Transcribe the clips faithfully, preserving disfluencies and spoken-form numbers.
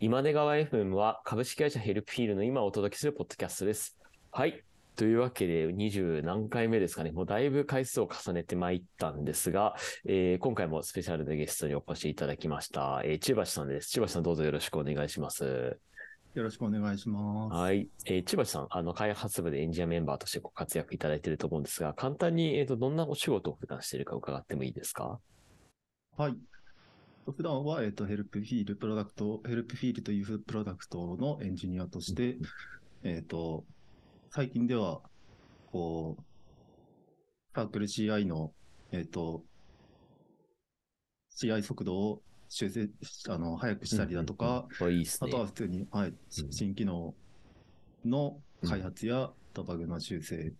今出川 エフエム は株式会社ヘルプヒールの今をお届けするポッドキャストです。はい。というわけでにじゅう何回目ですかね。もうだいぶ回数を重ねてまいったんですが、えー、今回もスペシャルでゲストにお越しいただきました。えー、千葉さんです。千葉さんどうぞよろしくお願いします。よろしくお願いします。はい。えー、千葉さん、あの、開発部でエンジニアメンバーとしてご活躍いただいていると思うんですが、簡単に、えっと、どんなお仕事を普段しているか伺ってもいいですか？はい。普段は、えっと、ヘルプヒールプロダクト、ヘルプヒールというプロダクトのエンジニアとして、うん、えっと、最近では、こう、サークル シーアイ の、えっと、シーアイ 速度を修正、あの、早くしたりだとか、うんうんうん、いいっすね、あとは普通に、はい、新機能の開発や、うん、バグの修正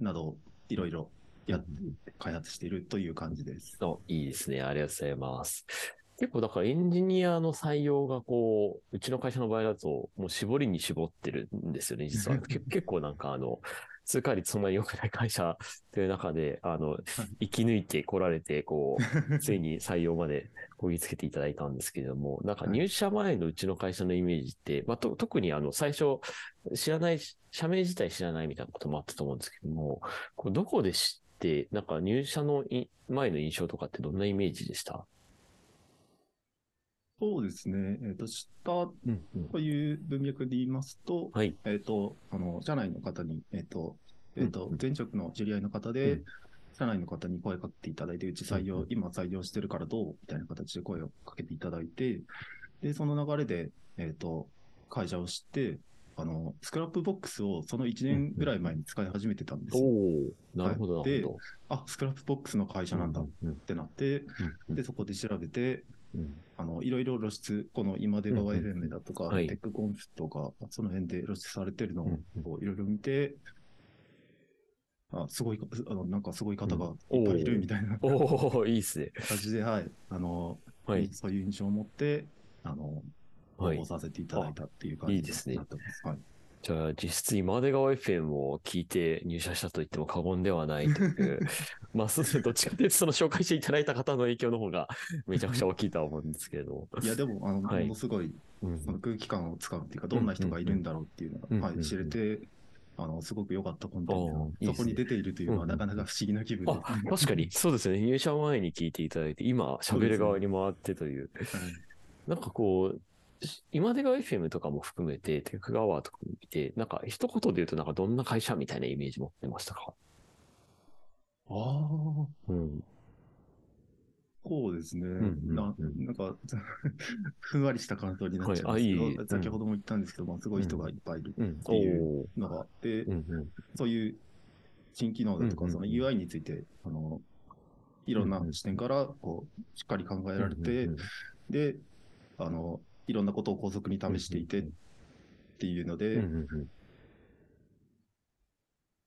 など、いろいろや、開発しているという感じです。お、いいですね。ありがとうございます。結構だからエンジニアの採用がこう、うちの会社の場合だと、もう絞りに絞ってるんですよね、実は。結構なんかあの、通過率そんなに良くない会社という中で、あの、生き抜いてこられて、こう、ついに採用までこぎつけていただいたんですけれども、なんか入社前のうちの会社のイメージって、まあ、と特にあの、最初、知らない、社名自体知らないみたいなこともあったと思うんですけども、こうどこで知って、なんか入社の前の印象とかってどんなイメージでした？そうですね。えっ、ー、と、知ったという文脈で言いますと、うんうん、はい、えっ、ー、と、あの、社内の方に、えっ、ー、と、えっ、ー、と、前職の知り合いの方で、うん、社内の方に声かけていただいて、うち採用、今採用してるからどうみたいな形で声をかけていただいて、で、その流れで、えっ、ー、と、会社を知って、あの、スクラップボックスをそのいちねんぐらい前に使い始めてたんですよ。うんうん、おー、なるほど、なるほど。で、あ、スクラップボックスの会社なんだってなって、うんうんうん、で、そこで調べて、うん、あの、いろいろ露出、この今出川 エフエム だとか、うんうん、はい、テックコンフとか、その辺で露出されてるのをいろいろ見て、あ、すごい、あの、なんかすごい方がいっぱいいるみたいな、うん、おおいいっすね。感じで、はい。あの、はい、そういう印象を持って、あの、応募させていただいたっていう感じになってます。はい、いいですね。はい。じゃあ、実質今出川 エフエム を聞いて入社したと言っても過言ではないという、まあ、どっちかというとその紹介していただいた方の影響の方がめちゃくちゃ大きいとは思うんですけれど。いや、でも、あの、はい、ものすごい、うん、その空気感をつかむっていうか、どんな人がいるんだろうっていうのが、うんうんうん、はい、知れて、あの、すごく良かったコンテンツが、ね、そこに出ているというのは、なかなか不思議な気分です、ね、うんうん。あ、確かに、そうですよね。入社前に聞いていただいて、今、喋る側に回ってという。そうですね。はい、なんかこう、今出川 エフエム とかも含めて、テックアワーとかも見て、なんか一言で言うとなんかどんな会社みたいなイメージ持ってましたか？ああ、うん。そうですね。うんうんうん、な, なんか、ふんわりした感想になっちゃうんですけど、はい、いい、先ほども言ったんですけど、うん、まあ、すごい人がいっぱいいるっていうのがあって、うんうんうん、そういう新機能だとか、うんうん、その ユーアイ について、あの、いろんな視点からこうしっかり考えられて、うんうんうん、で、あの、いろんなことを高速に試していてっていうので、うんうんうん、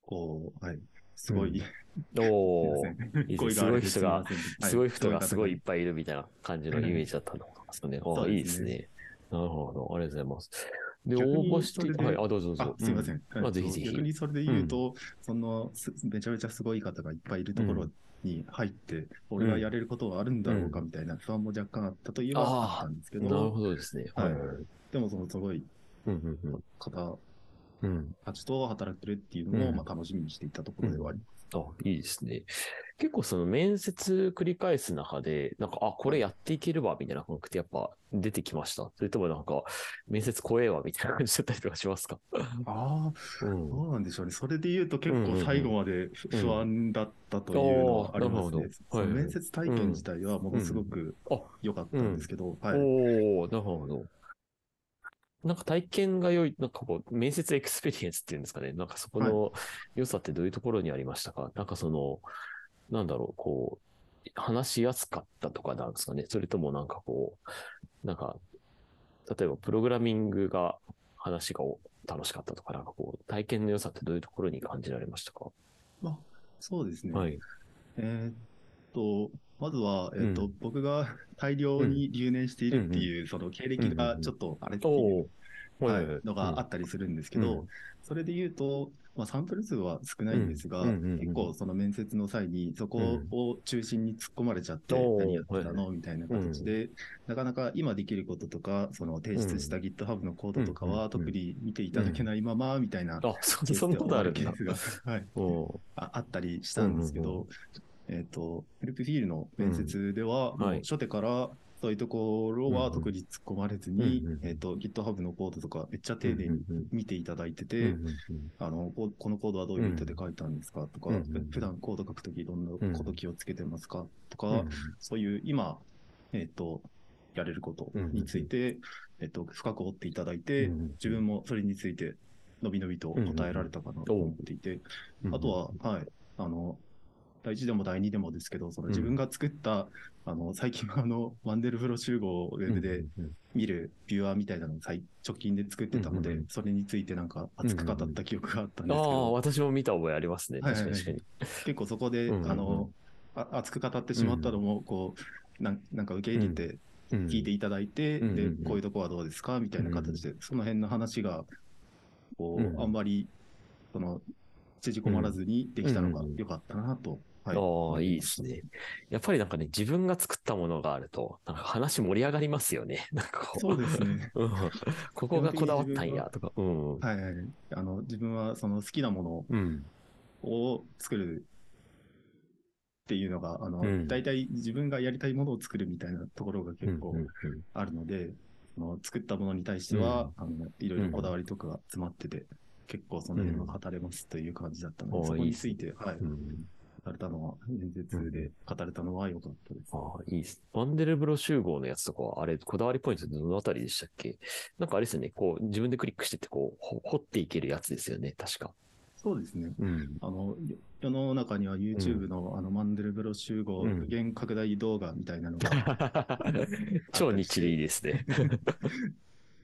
こう、はい、すごい、うん、おー、すごい人が、すごい人がすごいいっぱいいるみたいな感じのイメージだったのかもね。あ、いいですね。なるほど、ありがとうございます。で、応募して、はい、あ、どうぞどうぞ。あ、すいません。うん、まあ、ぜひぜひ。逆にそれで言うと、うん、その、めちゃめちゃすごい方がいっぱいいるところ、うんに入って、俺がやれることはあるんだろうかみたいな不安も若干あったといえばあったんですけど、うん、なるほどですね。はい。はい、でもそのすごい方たちと働けるっていうのをまあ楽しみにしていたところではあります。うんうんうん、あ、いいですね。結構その面接繰り返す中で、なんか、あ、これやっていければみたいな感覚ってやっぱ出てきました？それともなんか、面接怖えわみたいな感じだったりとかしますか？ああ、うん、どうなんでしょうね。それで言うと結構最後まで不安だったというのはありますね。うんうん、その面接体験自体はものすごく良かったんですけど。はい、おー、なるほど。なんか体験が良い、なんかこう、面接エクスペリエンスっていうんですかね。なんかそこの良さってどういうところにありましたか？はい、なんかその、なんだろう、こう、話しやすかったとかなんですかね。それともなんかこう、なんか、例えばプログラミングが話が楽しかったとか、なんかこう、体験の良さってどういうところに感じられましたか？まあ、そうですね。はい。えー、っと、まずは、えー、っと、うん、僕が大量に留年しているっていう、うん、その経歴がちょっとあれっていうはいはい、のがあったりするんですけど、うん、それで言うと、まあ、サンプル数は少ないんですが、うんうんうん、結構その面接の際にそこを中心に突っ込まれちゃって、うん、何やってたのみたいな形で、うん、なかなか今できることとかその提出した GitHub のコードとかは特に見ていただけないままみたいな、うんうんうん、あそんなことあるんだ、ケースが、はい、あ, あったりしたんですけど、うんうんうん、えーと、ヘルプフィールの面接では、うんはい、初手からそういうところは特に突っ込まれずに、うんうんえー、と GitHub のコードとかめっちゃ丁寧に見ていただいてて、うんうんうん、あの こ, このコードはどういう意図で書いたんですかとか、うんうん、普段コード書くときどんなこと気をつけてますかとか、うんうん、そういう今、えー、とやれることについて、えー、と深く追っていただいて、うんうん、自分もそれについてのびのびと答えられたかなと思っていて、うんうん、あとは、はい、あのだいいちでもだいにでもですけど、その自分が作った、うん、あの最近あのワンデルフロ集合ウェブで見るビューアーみたいなのを最直近で作ってたので、うんうん、それについてなんか熱く語った記憶があったんですけど、うんうん、ああ私も見た覚えありますね、はいはいはい、確かに結構そこで、うんうん、あのあ熱く語ってしまったのもこう な, なんか受け入れて聞いていただいて、うんうん、でこういうとこはどうですかみたいな形で、うんうん、その辺の話がこう、うん、あんまりその縮こまらずにできたのが良かったなと、うんうんはい、ああ、いいですね。やっぱりなんかね、自分が作ったものがあると、なんか話盛り上がりますよね。なんかこう。そうですね。うん、ここがこだわったんや、とか。うん。はいはい。あの、自分はその好きなものを作るっていうのが、うん、あの、うん、大体自分がやりたいものを作るみたいなところが結構あるので、うんうんうん、その作ったものに対しては、うん、あのいろいろこだわりとかが詰まってて、結構その辺が語れますという感じだったので、うん、そこについて、いいですね。はい。うん語れたのは、演説で語れたのは良かったです。ああ、いいです。ワンデルブロ集合のやつとか、あれ、こだわりポイントってどのあたりでしたっけ？なんかあれですよね、こう、自分でクリックしてって、こう、掘っていけるやつですよね、確か。そうですね。うん、あの世の中には YouTube の、うん、あのマンデルブロ集合無限拡大動画みたいなのが、うん、超日でいいですね。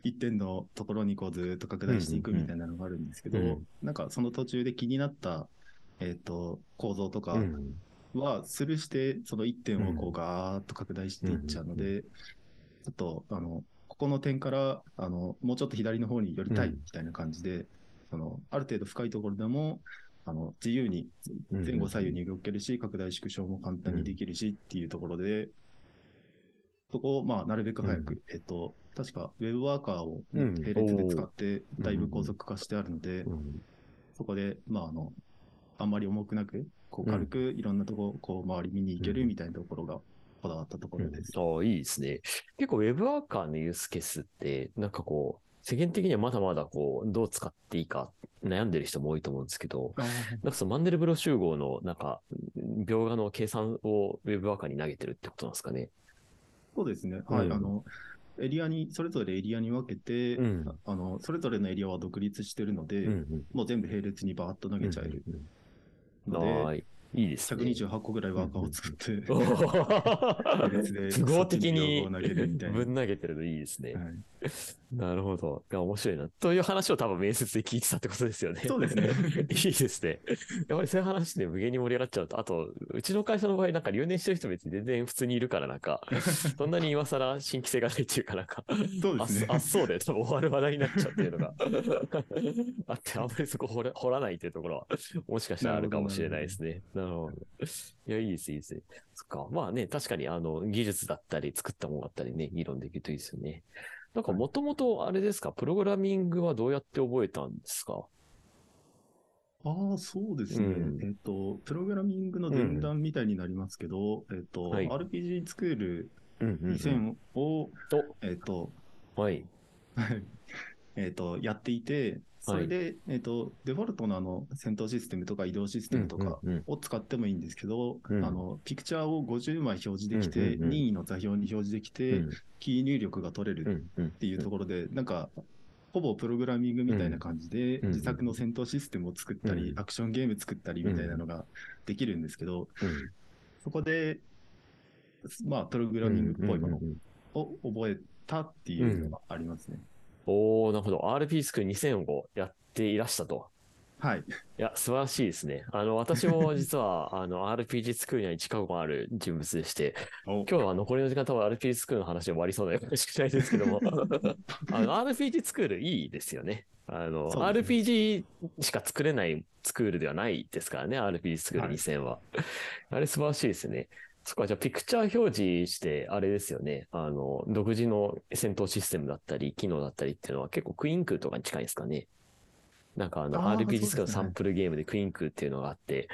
一点のところにこうずっと拡大していくみたいなのがあるんですけど、うんうん、なんかその途中で気になったえっと、構造とかはスルーして、そのいってんをこうガーッと拡大していっちゃうので、ちょっと、あの、ここの点から、あの、もうちょっと左の方に寄りたいみたいな感じで、その、ある程度深いところでも、あの、自由に前後左右に動けるし、拡大縮小も簡単にできるしっていうところで、そこを、まあ、なるべく早く、えっと、確か、ウェブワーカーを並列で使って、だいぶ高速化してあるので、そこで、まあ、あの、あんまり重くなく、こう軽くいろんなとこ、こう周り見に行けるみたいなところがこだわったところです。うんうん、ああ、いいですね。結構 Web ワーカーのユースケースって、なんかこう、世間的にはまだまだこう、どう使っていいか悩んでる人も多いと思うんですけど、なんかそのマンデルブロ集合のなんか、描画の計算を Web ワーカーに投げてるってことなんですかね。そうですね。はい。うん、あのエリアにそれぞれエリアに分けて、うん、あのそれぞれのエリアは独立してるので、うんうん、もう全部並列にバーッと投げちゃえるので、うんうん、あいいですね、ひゃくにじゅうはっこぐらいワーカーを作って、うんうん、都合的にぶん投げてるのいいですね、はい、なるほど面白いなという話を多分面接で聞いてたってことですよね。そうですねいいですね。やっぱりそういう話で無限に盛り上がっちゃうと、あとうちの会社の場合なんか留年してる人別に全然普通にいるから、なんかそんなに今更新規性がないっていうか、なんかそうですね、あっそうで多分終わる話題になっちゃうっていうのがあって、あんまりそこ掘 ら, 掘らないっていうところはもしかしたらあるかもしれないですね。なるほど。いや、いいです、いいですね。そっか。まあね、確かに、あの、技術だったり、作ったものだったりね、議論できるといいですよね。なんか、もともと、あれですか、プログラミングはどうやって覚えたんですか？ああ、そうですね。うん、えっと、プログラミングの前段みたいになりますけど、うん、えっと、はい、アールピージー スクールにせんを、えっと、はい。えっと、やっていて、それで、はい、えーと、デフォルトのあの戦闘システムとか移動システムとかを使ってもいいんですけど、うんうんうん、あのピクチャーをごじゅうまい表示できて、うんうんうん、任意の座標に表示できて、うん、キー入力が取れるっていうところで、なんかほぼプログラミングみたいな感じで、うんうん、自作の戦闘システムを作ったり、うん、アクションゲーム作ったりみたいなのができるんですけど、うん、そこで、まあ、プログラミングっぽいものを覚えたっていうのがありますね。うんうんうんうんおー、なるほど。アールピー スクールにせんごやっていらしたと。はい。いや、素晴らしいですね。あの、私も実は、あの、アールピージー 作るには近くもある人物でして、今日は残りの時間多分 アールピージー 作るの話で終わりそうなような気がしないですけども、あの、アールピージー 作るいいですよね。あの、ね、アールピージー しか作れないスクールではないですからね、アールピージー スクールにせんは。はい、あれ素晴らしいですね。そこはじゃあピクチャー表示して、あれですよね、あの、独自の戦闘システムだったり、機能だったりっていうのは結構クインクとかに近いですかね。なんかあの アールピージー スクールのサンプルゲームでクインクっていうのがあって、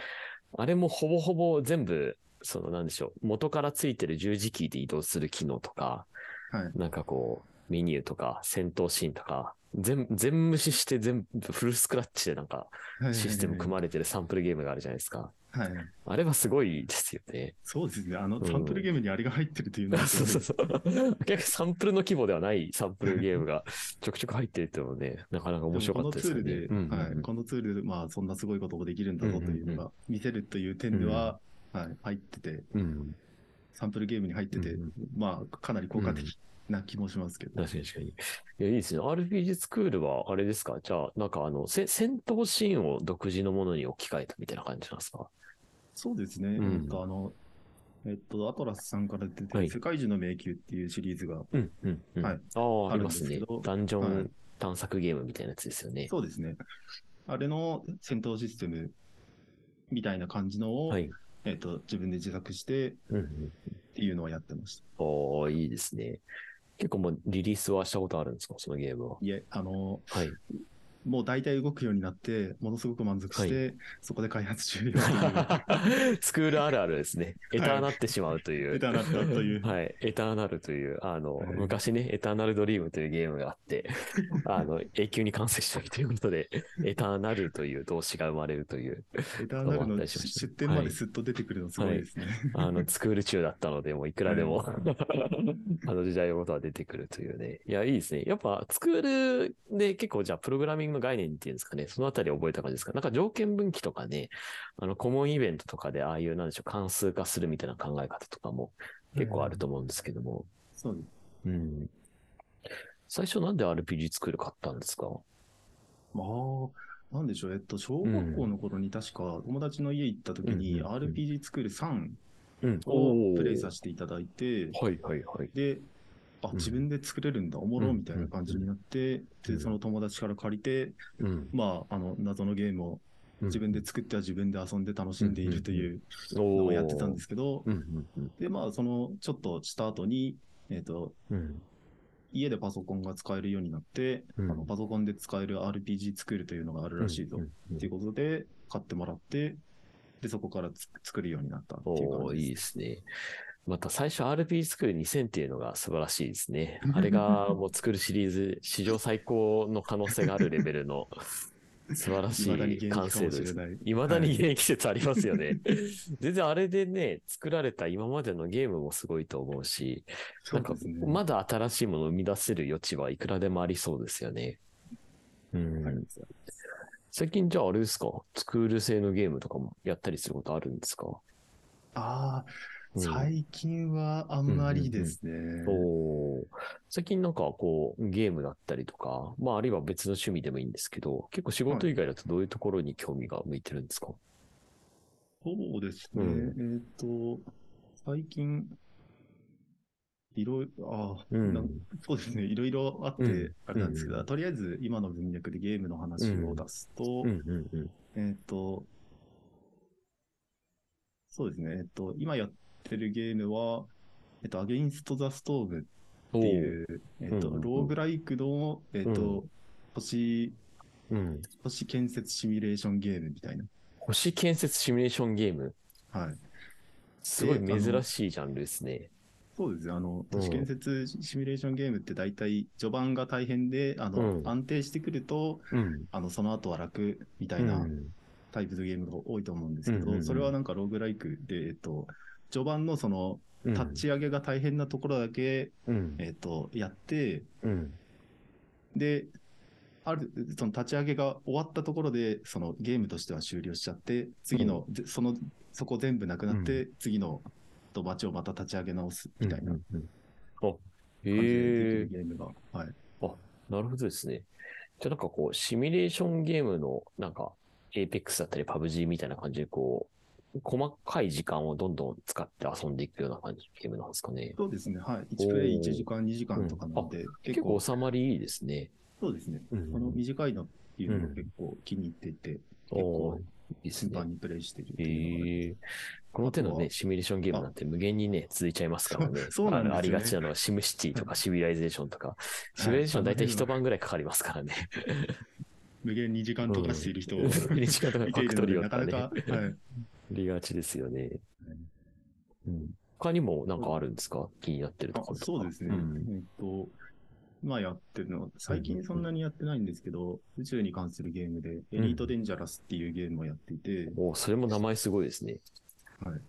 あれもほぼほぼ全部、そのなんでしょう、元からついてる十字キーで移動する機能とか、はい、なんかこう、メニューとか戦闘シーンとか、全, 全無視して全部フルスクラッチでなんかシステム組まれてるサンプルゲームがあるじゃないですか。はいはいはい、あれはすごいですよね。そうですね。あのサンプルゲームにあれが入ってるというのは、うん、そうそうそう。逆にサンプルの規模ではないサンプルゲームがちょくちょく入ってるっていうので、ね、なかなか面白かったですよね。でこのツールで、うんうんはい、このツールで、まあそんなすごいこともできるんだぞというのが見せるという点では、うんうんはい、入ってて、うん、サンプルゲームに入ってて、うん、まあかなり効果的。うんな気もしますけど。確かに確かに。いや、いいですね。アールピージー スクールは、あれですか？じゃあ、なんかあの、戦闘シーンを独自のものに置き換えたみたいな感じなんですか？そうですね。うん、えっと、あの、えっと、アトラスさんから出てて、はい、世界中の迷宮っていうシリーズが、うんうんうん、はい。ああ、ありますね。ダンジョン探索ゲームみたいなやつですよね。はい、そうですね。あれの戦闘システムみたいな感じのを、はい、えっと、自分で自作して、っていうのをやってました。うんうん、おー、いいですね。結構もうリリースはしたことあるんですか、そのゲームは。いえ、あの、はい、もう大体動くようになって、ものすごく満足して、はい、そこで開発終了。スクールあるあるですね。エターナってしまうという。はい、エターナったという。はい。エターナルという、あの、はい、昔ね、エターナルドリームというゲームがあって、あの、永久に完成したということで、エターナルという動詞が生まれるという。エターナルの出典まですっと出てくるのすごいですね。はいはい、あの、スクール中だったので、もういくらでも、はい、あの時代のことは出てくるというね。いや、いいですね。やっぱ、スクールで結構、じゃあ、プログラミングの概念っていうんですかね、そのあたり覚えた感じですか。なんか条件分岐とかね、あのコモンイベントとかでああいうなんでしょう関数化するみたいな考え方とかも結構あると思うんですけども、うん、そうです、うん、最初なんで アールピージー 作る買ったんですか。まあなんでしょう、えっと小学校の頃に確か友達の家行った時に アールピージー 作るさんをプレイさせていただいて、はいはいはい、であ自分で作れるんだ、うん、おもろみたいな感じになって、うん、でその友達から借りて、うん、まああの謎のゲームを自分で作っては自分で遊んで楽しんでいるというのをやってたんですけど、うんうん、でまあそのちょっとした後にえっ、ー、と、うん、家でパソコンが使えるようになって、うん、あのパソコンで使える アールピージー スクールというのがあるらしいと、うんうんうん、っていうことで買ってもらってでそこからつ作るようになったっていう感じです。おー、いいですね。また最初 アールピージー スクールにせんっていうのが素晴らしいですね。あれがもう作るシリーズ史上最高の可能性があるレベルの素晴らしい完成度です。未だに現役説ありますよね。はい、全然あれでね、作られた今までのゲームもすごいと思うし、なんかまだ新しいものを生み出せる余地はいくらでもありそうですよね。うん。最近じゃああれですか、スクール製のゲームとかもやったりすることあるんですか。ああ。最近はあんまりですね。うんうんうん、お最近なんかこうゲームだったりとか、まああるいは別の趣味でもいいんですけど、結構仕事以外だとどういうところに興味が向いてるんですか。はい、そうですね。うん、えー、っと最近いろいろあ、うん、なんそうですねいろいろあってあれなんですけど、うんうん、とりあえず今の文脈でゲームの話を出すと、うんうんうんうん、えー、っとそうですねえー、っと今やてるゲームは、えっと、アゲインスト・ザ・ストーブっていう、えっとうんうん、ローグライクの、えっとうん、星、うん、星建設シミュレーションゲームみたいな。星建設シミュレーションゲーム、はい、すごい珍しいジャンルですね。そうですね、あの都市建設シミュレーションゲームって大体序盤が大変であの、うん、安定してくると、うん、あのその後は楽みたいなタイプのゲームが多いと思うんですけど、うんうんうん、それはなんかローグライクで、えっと序盤のその立ち上げが大変なところだけ、うん、えっとやって、うん、であるその立ち上げが終わったところでそのゲームとしては終了しちゃって次の、うん、そのそこ全部なくなって、うん、次のと街をまた立ち上げ直すみたいな感じでできるゲームが、はい、あなるほどですね。じゃあなんかこうシミュレーションゲームのなんか Apex だったり パブジー みたいな感じでこう細かい時間をどんどん使って遊んでいくような感じのゲームなんですかね。そうですね、はい、いちプレイいちじかんにじかんとかなんで、うん、結構収まりいいですね。そうですね、うん、この短いのっていうのが結構気に入っていて、うん、結構スーパーにプレイしてるっていうのが、えー、この手のねシミュレーションゲームなんて無限にね続いちゃいますからね。そうなんですね、ありがちなのはシムシティとかシビライゼーションとかシビライゼーション大体一晩ぐらいかかりますからね。無限に時間とかしている人を、うん、時間とかファクトリーを、ね、なかなか、はい、りがちですよね、うん、他にもなんかあるんですか、気になってるところとか。そうですね、うん、えーっとまあやってるのは、最近そんなにやってないんですけど、うん、宇宙に関するゲームで、エリートデンジャラスっていうゲームをやっていて。うん、お、それも名前すごいですね。はい。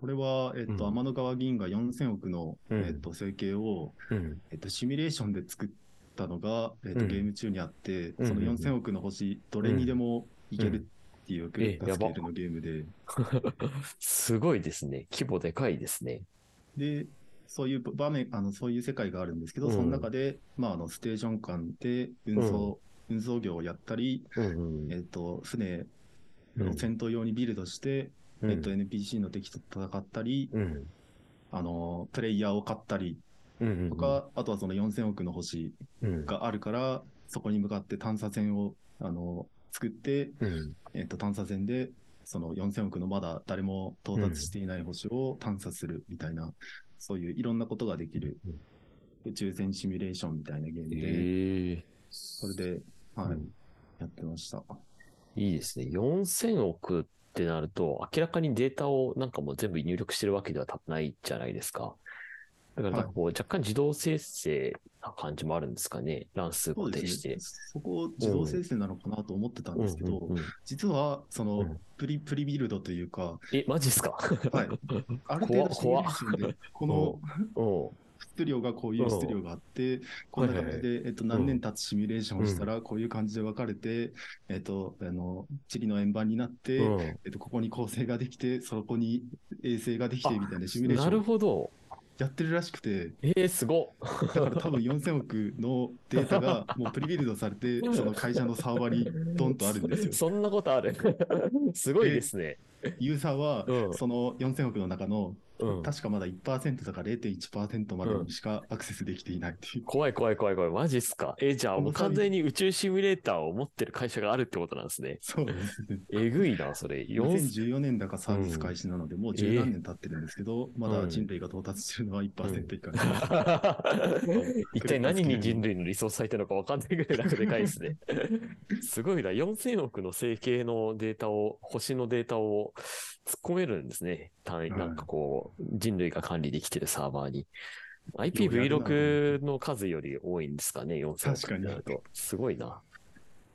これは、えっと、うん、天の川銀河よんせんおくの、えっと、成形を、うん、えっと、シミュレーションで作ったのが、えっと、ゲーム中にあって、うん、そのよんせんおくの星、どれにでもいけるっていう助けるのゲームで。すごいですね。規模でかいですね。で、そういう場面、あの、そういう世界があるんですけど、うん、その中で、まあ、あの、ステーション間で運送、うん、運送業をやったり、うん、えっと、船の戦闘用にビルドして、うん、えっと、エヌピーシー の敵と戦ったり、うん、あの、プレイヤーを買ったり、とか、うんうんうん、あとはそのよんせんおくの星があるから、うん、そこに向かって探査船を、あの、作って、うん、えっと、探査船で、そのよんせんおくのまだ誰も到達していない星を探査するみたいな、うん、そういういろんなことができる宇宙船シミュレーションみたいなゲームで、えー、それで、はい、うん、やってました。いいですね。よんせんおくってなると、明らかにデータをなんかもう全部入力してるわけでは多分ないじゃないですか。だからなんかこう、はい、若干自動生成な感じもあるんですかね。乱数固定して。そうですね、そこ自動生成なのかなと思ってたんですけど、うんうんうんうん、実はその、うん、プリプリビルドというか。え、マジですか。はい。ある程度シミュレーションでこの質量がこういう質量があって、こんな感じで、はいはい、えっと、何年経つシミュレーションをしたらこういう感じで分かれて、うん、えっとあの地理の円盤になって、うん、えっとここに恒星ができて、そこに衛星ができてみたいなシミュレーション。なるほど。やってるらしくて、えー、すごだから多分よんせんおくのデータがもうプリビルドされてその会社のサーバーにドンとあるんですよ。そ, そんなことある。すごいですね。ユーザーはそのよんせんおくの中の、うん、確かまだ いちパーセント とか れいてんいちパーセント までしかアクセスできていないっていう、うん、怖い怖い怖い怖い、マジっすか。えー、じゃあもう完全に宇宙シミュレーターを持ってる会社があるってことなんですね。そうですね。えぐいなそれ。にせんじゅうよねんだかサービス開始なので、うん、もう十何年経ってるんですけど、えー、まだ人類が到達してるのは いちパーセント 以下です、うん、一体何に人類のリソース割いてるのか分かんないぐらいなんかでかいですね。すごいな。よんせんおくの成形のデータを、星のデータを突っ込めるんですね。単位、なんかこう、人類が管理できてるサーバーに。アイピーブイシックス の数より多いんですかね、よんせんおくになると。すごいな。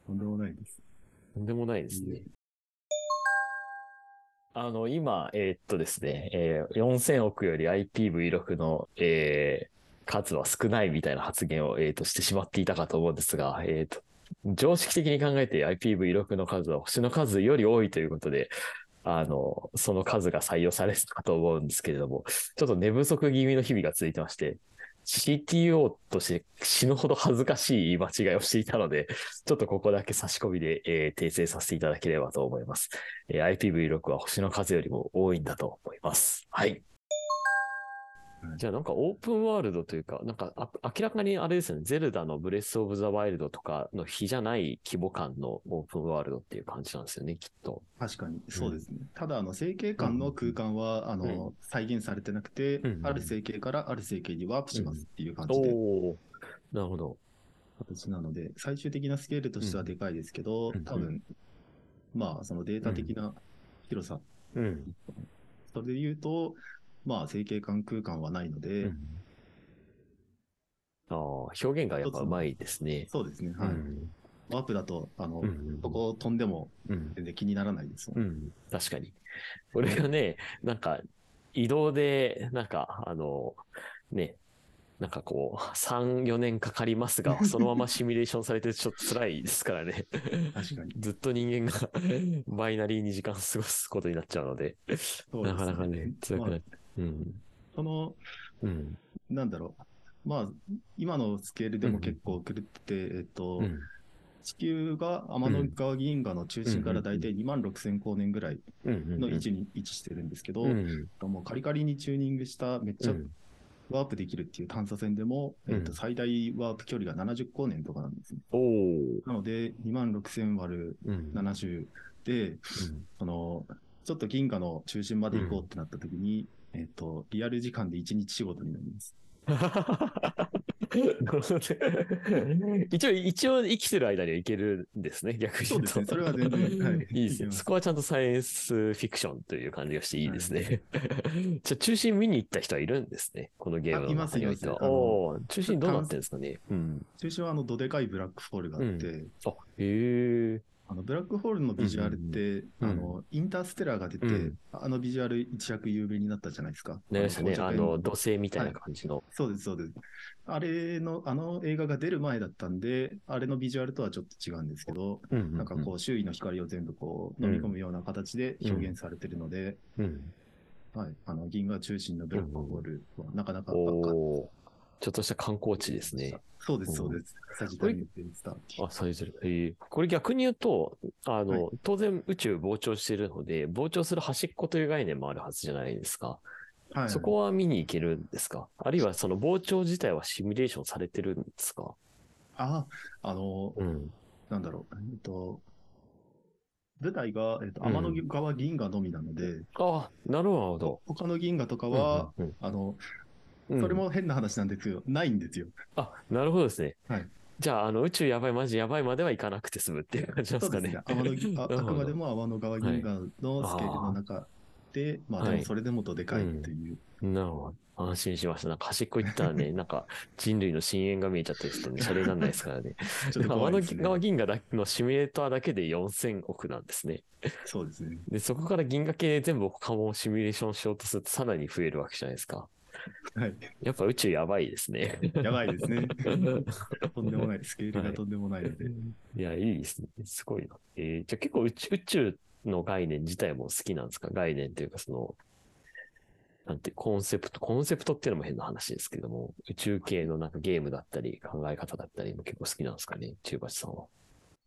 とんでもないです。とんでもないですね。あの、今、えー、っとですね、えー、よんせんおくより アイピーブイシックス の、えー、数は少ないみたいな発言を、えー、っとしてしまっていたかと思うんですが、えー、っと、常識的に考えて アイピーブイシックス の数は星の数より多いということで、あの、その数が採用されたかと思うんですけれども、ちょっと寝不足気味の日々が続いてまして、シーティーオー として死ぬほど恥ずかしい言い間違いをしていたので、ちょっとここだけ差し込みで、えー、訂正させていただければと思います。えー、アイピーブイシックス は星の数よりも多いんだと思います。はい。じゃあなんかオープンワールドというか、なんか明らかにあれですね、ゼルダのブレスオブザワイルドとかの比じゃない規模感のオープンワールドっていう感じなんですよね、きっと。確かに、そうですね。うん、ただ、あの、成形間の空間は、うん、あの、再現されてなくて、うん、ある成形からある成形にワープしますっていう感じで。うん、おー、なるほど。形なので、最終的なスケールとしてはでかいですけど、うん、多分、まあ、そのデータ的な広さ。うん。それで言うと、まあ、成形間空間はないので、うん、ああ、表現がやっぱうまいですね。そうですね。はい。うん、ワープだと、あの、うん、どこを飛んでも全然気にならないですもん、うんうん。確かに。俺がね、なんか、移動で、なんか、あの、ね、なんかこう、さん、よねんかかりますが、そのままシミュレーションされてちょっと辛いですからね。確かに。ずっと人間がバイナリーに時間過ごすことになっちゃうので、そうですね、なかなかね、辛くなって。まあうん、その、うん、なんだろう、まあ、今のスケールでも結構狂ってて、うん、えっと、うん、地球が天の川銀河の中心から大体にまんろくせんこうねんぐらいの位置に位置してるんですけど、もうカリカリにチューニングしためっちゃワープできるっていう探査船でも、えー、と最大ワープ距離がななじゅっこうねんとかなんですね。なのでにまんろくせんわるななじゅうで、そのちょっと銀河の中心まで行こうってなった時に、えー、とリアル時間でいちにち仕事になります。一応、一応生きてる間にはいけるんですね、逆に。そうですね、それは全然、はい、いいですね。そこはちゃんとサイエンスフィクションという感じがしていいですね。はい、じゃあ中心見に行った人はいるんですね、このゲームの中においては。お中心どうなってるんですかね。うん、中心はあのどでかいブラックホールがあって、うん、あへえ。あのブラックホールのビジュアルって、うん、あのインターステラーが出て、うん、あのビジュアル一躍有名になったじゃないですか。なりましたね。あの土星みたいな感じの、はい、そうですそうです。あれのあの映画が出る前だったんで、あれのビジュアルとはちょっと違うんですけど、うんうんうん、なんかこう周囲の光を全部こう飲み込むような形で表現されてるので、うんうん、はい、あの銀河中心のブラックホールはなかなかばっかり、うん、ちょっとした観光地ですね。そうですそうです。サジタリウムスター。あ、サジタリウム。えー、これ逆に言うと、あの、はい、当然宇宙膨張しているので、膨張する端っこという概念もあるはずじゃないですか。はい、そこは見に行けるんですか。あるいはその膨張自体はシミュレーションされてるんですか。あ、あの、うん、なんだろう、えっと舞台が、えっと、天の川銀河のみなので、うん、あ、なるほど。他の銀河とかは、うんうんうん、あの。それも変な話なんですけど、うん、ないんですよ。あ、なるほどですね。はい。じゃあ、あの、宇宙やばい、マジやばいまでは行かなくて済むっていう感じですかね。そうですね。あ, あくまでも天の川銀河のスケールの中で、はい、あまあ、でもそれでもとでかいっていう。はい、うん、なるほど。安心しました。なんか端っこ行ったらね、なんか人類の深淵が見えちゃったりするとね、シャレにならないですからね。ちょっと怖いですね。天の川銀河のシミュレーターだけでよんせんおくなんですね。そうですね。で、そこから銀河系全部他もシミュレーションしようとするとさらに増えるわけじゃないですか。はい、やっぱ宇宙やばいですね。やばいですね。とんでもない、スケールがとんでもないので、はい、いやいいですね、すごいな。えー、じゃあ結構宇宙、宇宙の概念自体も好きなんですか。概念というかそのなんてコンセプトコンセプトっていうのも変な話ですけども、宇宙系のなんかゲームだったり考え方だったりも結構好きなんですかね、中橋さんは。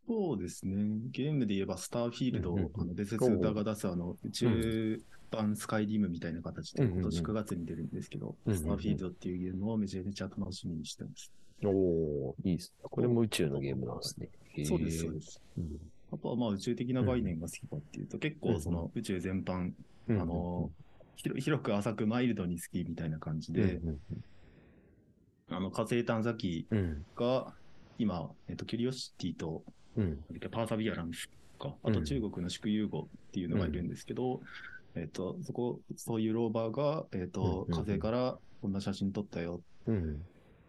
そうですね、ゲームで言えばスターフィールド、うんうん、あのデセスダが出すあの宇宙版スカイリムみたいな形で今年くがつに出るんですけど、うんうんうん、スターフィールドっていうゲームをめちゃめちゃ楽しみにしてます。おお、いいですね。これも宇宙のゲームなんですね。そうですそうです、うん、あとはまあ宇宙的な概念が好きかっていうと、結構その宇宙全般、うんうん、あの広く浅くマイルドに好きみたいな感じで、うんうんうん、あの火星探査機が今、えっと、キュリオシティとうん、パーサビアランスか、あと中国の祝融号っていうのがいるんですけど、うん、えっと、そこ、そういうローバーが、えっと、火星からこんな写真撮ったよっ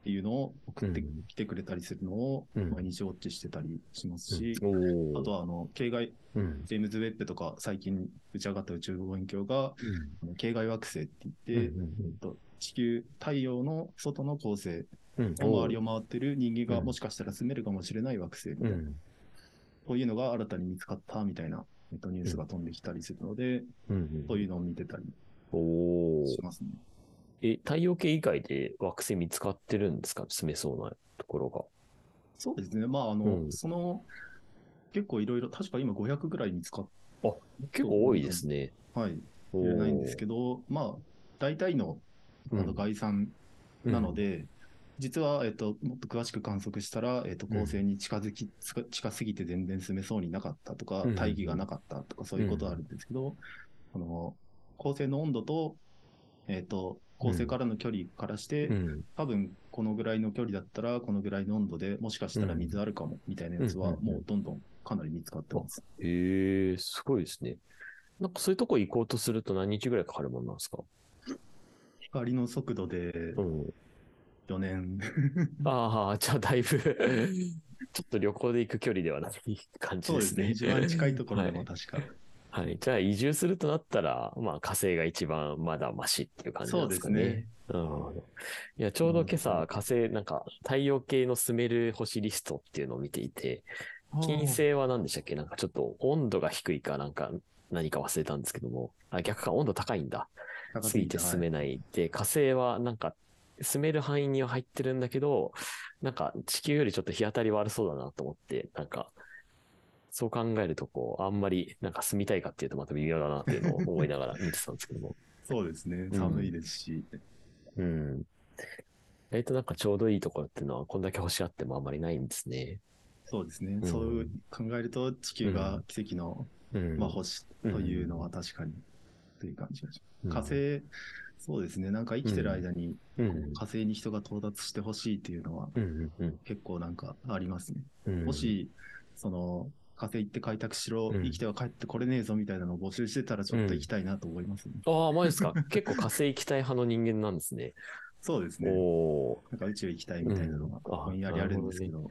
ていうのを送ってきてくれたりするのを毎日ウォッチしてたりしますし、うん、あとはあの、系外、うん、ジェームズ・ウェッブとか最近打ち上がった宇宙望遠鏡が、うん、系外惑星って言って、うん、えっと、地球、太陽の外の恒星の周りを回ってる人間がもしかしたら住めるかもしれない惑星みたいな。うんこういうのが新たに見つかったみたいな、えっと、ニュースが飛んできたりするので、うんうん、そういうのを見てたりしますね。え、太陽系以外で惑星見つかってるんですか、住めそうなところが。そうですね、まああの、うん、その結構いろいろ、確か今ごひゃくぐらい見つかって、あ、結構多いですね。はい、言えないんですけど、まあ大体の概算なので、うんうん実は、えっと、もっと詳しく観測したら、えっと、恒星に近づき、うん、近すぎて全然住めそうになかったとか、うん、大気がなかったとか、そういうことはあるんですけど、うん、あの恒星の温度と、えっと、恒星からの距離からして、うん、多分このぐらいの距離だったら、このぐらいの温度でもしかしたら水あるかも、みたいなやつは、もうどんどんかなり見つかってます。へ、うんうんうんえー、すごいですね。なんかそういうとこ行こうとすると何日ぐらいかかるものなんですか。光の速度で、うんよねんああ、じゃあだいぶちょっと旅行で行く距離ではない感じですね。そうですね、一番近いところでも確かはい、はい、じゃあ移住するとなったら、まあ、火星が一番まだマシっていう感じなんですかね。そうですね、うん、いやちょうど今朝、うん、火星なんか太陽系の住める星リストっていうのを見ていて、金星は何でしたっけ、なんかちょっと温度が低いかなんか何か忘れたんですけども、あ逆か、温度高いんだ、過ぎて住めない、はい、で火星はなんか住める範囲には入ってるんだけど、なんか地球よりちょっと日当たり悪そうだなと思って、なんか、そう考えると、こう、あんまりなんか住みたいかっていうとまた微妙だなっていうのを思いながら見てたんですけども。そうですね。寒いですし。うん。うん、えっと、なんかちょうどいいところっていうのは、こんだけ星あってもあんまりないんですね。そうですね。うん、そう考えると、地球が奇跡の、うん、まあ、星というのは確かに、という感じがします。火星、そうですね。なんか生きてる間に、うん、火星に人が到達してほしいっていうのは、うんうん、結構なんかありますね。うん、もし、その、火星行って開拓しろ、うん、生きては帰ってこれねえぞみたいなのを募集してたらちょっと行きたいなと思いますね。うん、ああ、マジですか。結構火星行きたい派の人間なんですね。そうですね。おなんか宇宙行きたいみたいなのがぼんやりあるんですけど。うん、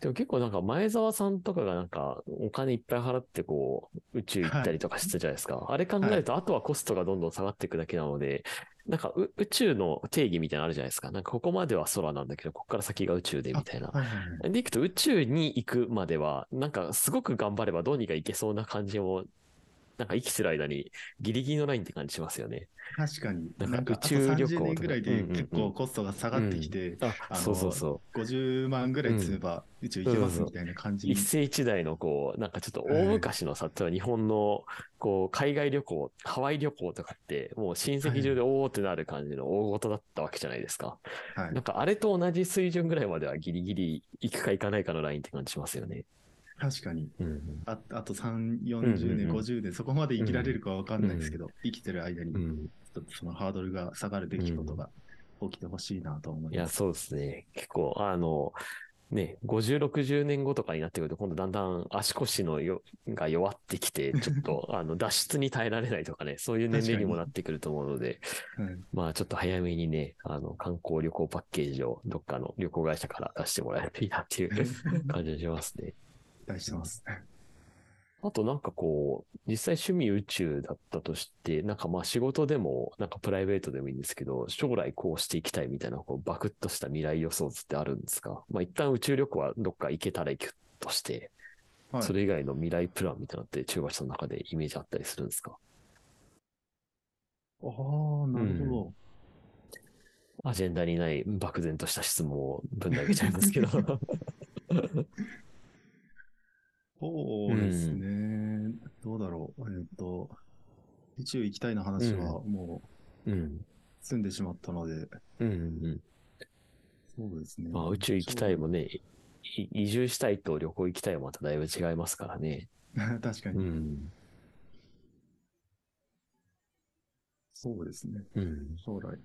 でも結構なんか前澤さんとかがなんかお金いっぱい払ってこう宇宙行ったりとかしてたじゃないですか。はい、あれ考えるとあとはコストがどんどん下がっていくだけなので、はい、なんか宇宙の定義みたいなのあるじゃないですか。なんかここまでは空なんだけど、ここから先が宇宙でみたいな。はいはいはい、でいくと宇宙に行くまではなんかすごく頑張ればどうにか行けそうな感じも、なんか生きてる間にギリギリのラインって感じしますよね。確かに。なんか宇宙旅行とか。なんかあとさんじゅうねんぐらいで結構コストが下がってきて、うんうんうん、ああそうそうそう。ごじゅうまんぐらい積めば宇宙行けますみたいな感じ、うんうんうん。一世一代のこう、なんかちょっと大昔のさ、えー、日本のこう海外旅行、ハワイ旅行とかってもう親戚中でおーってなる感じの大事だったわけじゃないですか。はい、なんかあれと同じ水準ぐらいまではギリギリ行くか行かないかのラインって感じしますよね。確かに、うんうん、あ, あとさん、よんじゅうねん、うんうん、ごじゅうねん、そこまで生きられるかは分かんないですけど、うんうん、生きてる間に、ちょっとそのハードルが下がる出来事が起きてほしいなと思います。いや、そうですね。結構、あの、ね、ごじゅう、ろくじゅうねんごとかになってくると、今度だんだん足腰のよが弱ってきて、ちょっとあの脱出に耐えられないとかね、そういう年齢にもなってくると思うので、うん、まあちょっと早めにね、あの観光旅行パッケージをどっかの旅行会社から出してもらえるといいなっていう感じがしますね。大してますね。あとなんかこう、実際趣味宇宙だったとして、なんかまあ仕事でも、なんかプライベートでもいいんですけど、将来こうしていきたいみたいな、こうバクッとした未来予想図ってあるんですか？まあ一旦宇宙旅行はどっか行けたら行くとして、はい、それ以外の未来プランみたいなのって中橋さんの中でイメージあったりするんですか？ああ、なるほど。うん、アジェンダにない漠然とした質問をぶん投げちゃいますけど。そうですね、うん。どうだろう。えっと、宇宙行きたいの話はもう、済んでしまったので。うんうんうん、そうですね。まあ宇宙行きたいもね、移住したいと旅行行きたいはまただいぶ違いますからね。確かに、うん。そうですね。うん、将来。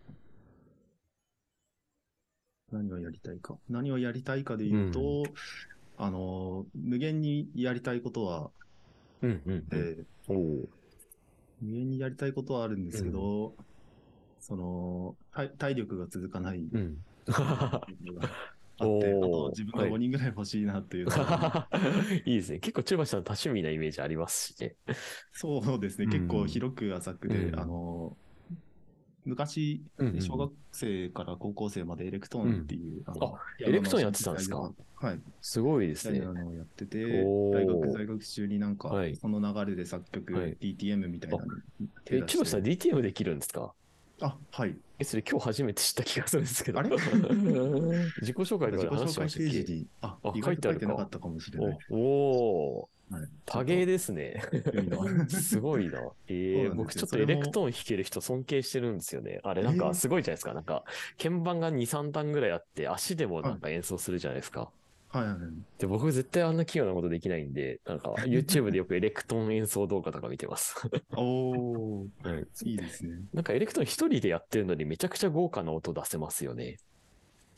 何をやりたいか。何をやりたいかで言うと、うんあの、無限にやりたいことは、うんうんうん、お無限にやりたいことはあるんですけど、うん、その体、体力が続かないのがあって、うん、あと自分がごにんぐらい欲しいなというのが、はい、いいですね。結構中橋さん多趣味なイメージありますしね。そうですね。結構広く浅くで、うん、あの、昔、うん、小学生から高校生までエレクトーンっていう、うん、あのエレクトーンやってたんですか？はい、すごいですね。やってて、大学在学中になんか、はい、その流れで作曲、はい、ディーティーエム みたいなのに手出して。え、千葉さん ディーティーエム できるんですか？あ、はい。え、それ今日初めて知った気がするんですけど。あれ自己紹介とか話しましたっけ？自己紹介ページに、あ、意外と書いてなかったかもしれない。おー。はい、多芸ですね。すごいな。えー、僕ちょっとエレクトーン弾ける人尊敬してるんですよね。あれなんかすごいじゃないですか。えー、なんか鍵盤がに、さん段ぐらいあって足でもなんか演奏するじゃないですか。はいはいはい、で僕絶対あんな器用なことできないんで、なんか YouTube でよくエレクトーン演奏動画とか見てます。おー、うん、いいですね。なんかエレクトーン一人でやってるのにめちゃくちゃ豪華な音出せますよね。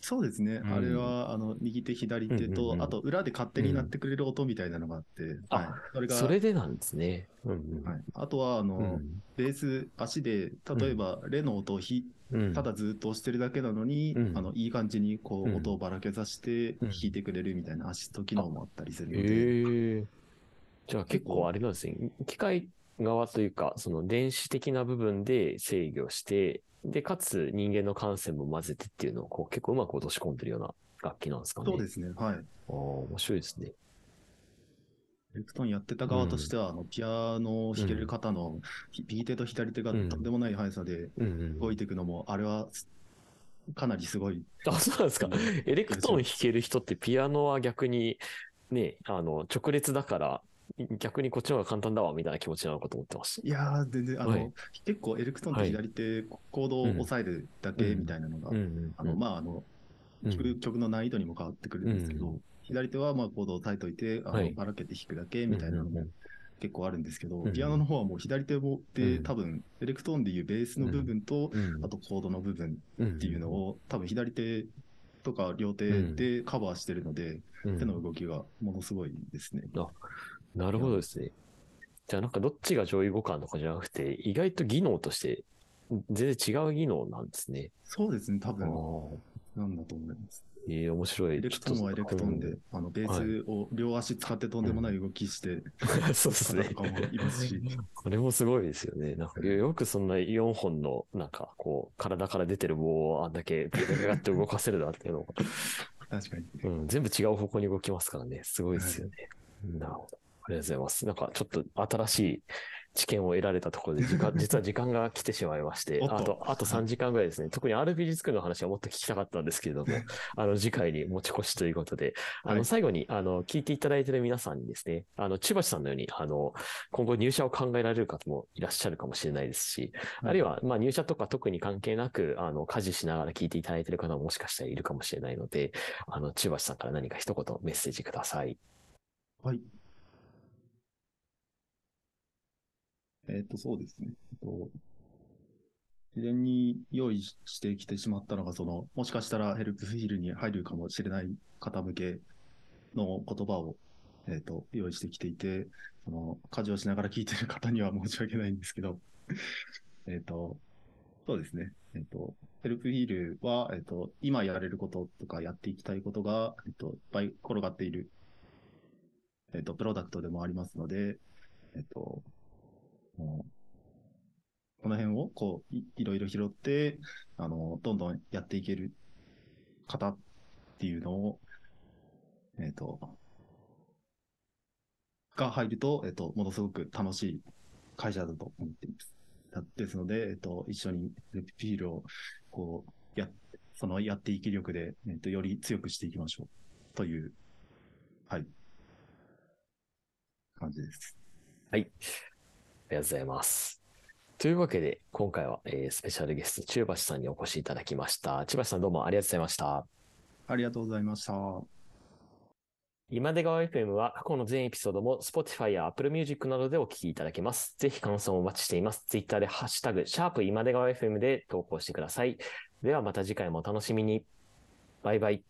そうですね。うん、あれは、あの、右手、左手と、うんうんうん、あと、裏で勝手になってくれる音みたいなのがあって、うん、はい、あ、それが。それでなんですね。うんはい、あとは、あの、うん、ベース、足で、例えば、レの音をひ、うん、ただずっと押してるだけなのに、うん、あの、いい感じに、こう、音をばらけさせて、弾いてくれるみたいなアシスト機能もあったりするので。うん、へー。じゃあ、結構、あれなんですね。機械側というか、その、電子的な部分で制御して、で、かつ人間の感性も混ぜてっていうのをこう結構うまく落とし込んでるような楽器なんですかね。そうですね。はい。ああ、面白いですね。エレクトーンやってた側としては、うん、あのピアノを弾ける方の右手と左手がとんでもない速さで動いていくのも、うん、あれはかなりすごい。あ、そうなんですか。エレクトーン弾ける人ってピアノは逆にね、あの直列だから逆にこっちの方が簡単だわみたいな気持ちなのかと思ってました。いやー全然あの、はい、結構エレクトーンって左手コードを押さえるだけみたいなのが、あのまああの弾く曲の難易度にも変わってくるんですけど、うんうん、左手はまあコードを押さえといて、あの、はい、ばらけて弾くだけみたいなのも結構あるんですけど、うんうん、ピアノの方はもう左手で多分エレクトーンでいうベースの部分と、うん、あとコードの部分っていうのを多分左手とか両手でカバーしてるので、うん、手の動きがものすごいですね。あ、なるほどですね。じゃあなんかどっちが上位互換とかじゃなくて、意外と技能として全然違う技能なんですね。そうですね、多分なんだと思います。えー、面白い。エレクトーンはエレクトーンで、あのベースを両足使ってとんでもない動きして、はい、そうですね。これもすごいですよね。なんかよくそんなよんほんのなんかこう体から出てる棒をあんだけガガッて動かせるなっていうのが確かに、うん、全部違う方向に動きますからね。すごいですよね。はい、なるほど。ありがとうございます。なんかちょっと新しい知見を得られたところで、時間、実は時間が来てしまいまして、あと、あとさんじかんぐらいですね。特に アールピージー 作るの話はもっと聞きたかったんですけれども、あの、次回に持ち越しということで、あの、最後に、あの、聞いていただいている皆さんにですね、あの、ちばしさんのように、あの、今後入社を考えられる方もいらっしゃるかもしれないですし、あるいは、まあ、入社とか特に関係なく、あの、家事しながら聞いていただいている方ももしかしたらいるかもしれないので、あの、ちばしさんから何か一言メッセージください。はい。えっと、そうですね。と事前に用意してきてしまったのが、その、もしかしたらヘルプフィールに入るかもしれない方向けの言葉を、えっと、用意してきていて、その、家事をしながら聞いている方には申し訳ないんですけど、えっと、そうですね。えっと、ヘルプフィールは、えっと、今やれることとかやっていきたいことが、えっと、いっぱい転がっている、えっと、プロダクトでもありますので、えっと、この辺をこう い, いろいろ拾ってあのどんどんやっていける方っていうのをえっ、ー、とが入るとえっ、ー、とものすごく楽しい会社だと思っています。ですのでえっ、ー、と一緒にヘルプフィールをこうやそのやっていき力でえっ、ー、とより強くしていきましょうというはい感じです。はい。ありがとうございます。というわけで今回は、えー、スペシャルゲストちばしさんにお越しいただきました。ちばしさんどうもありがとうございました。ありがとうございました。今出川 エフエム は過去の全エピソードも Spotify や Apple Music などでお聞きいただけます。ぜひ感想をお待ちしています。Twitter でハッシュタグシャープ今出川 エフエム で投稿してください。ではまた次回もお楽しみに。バイバイ。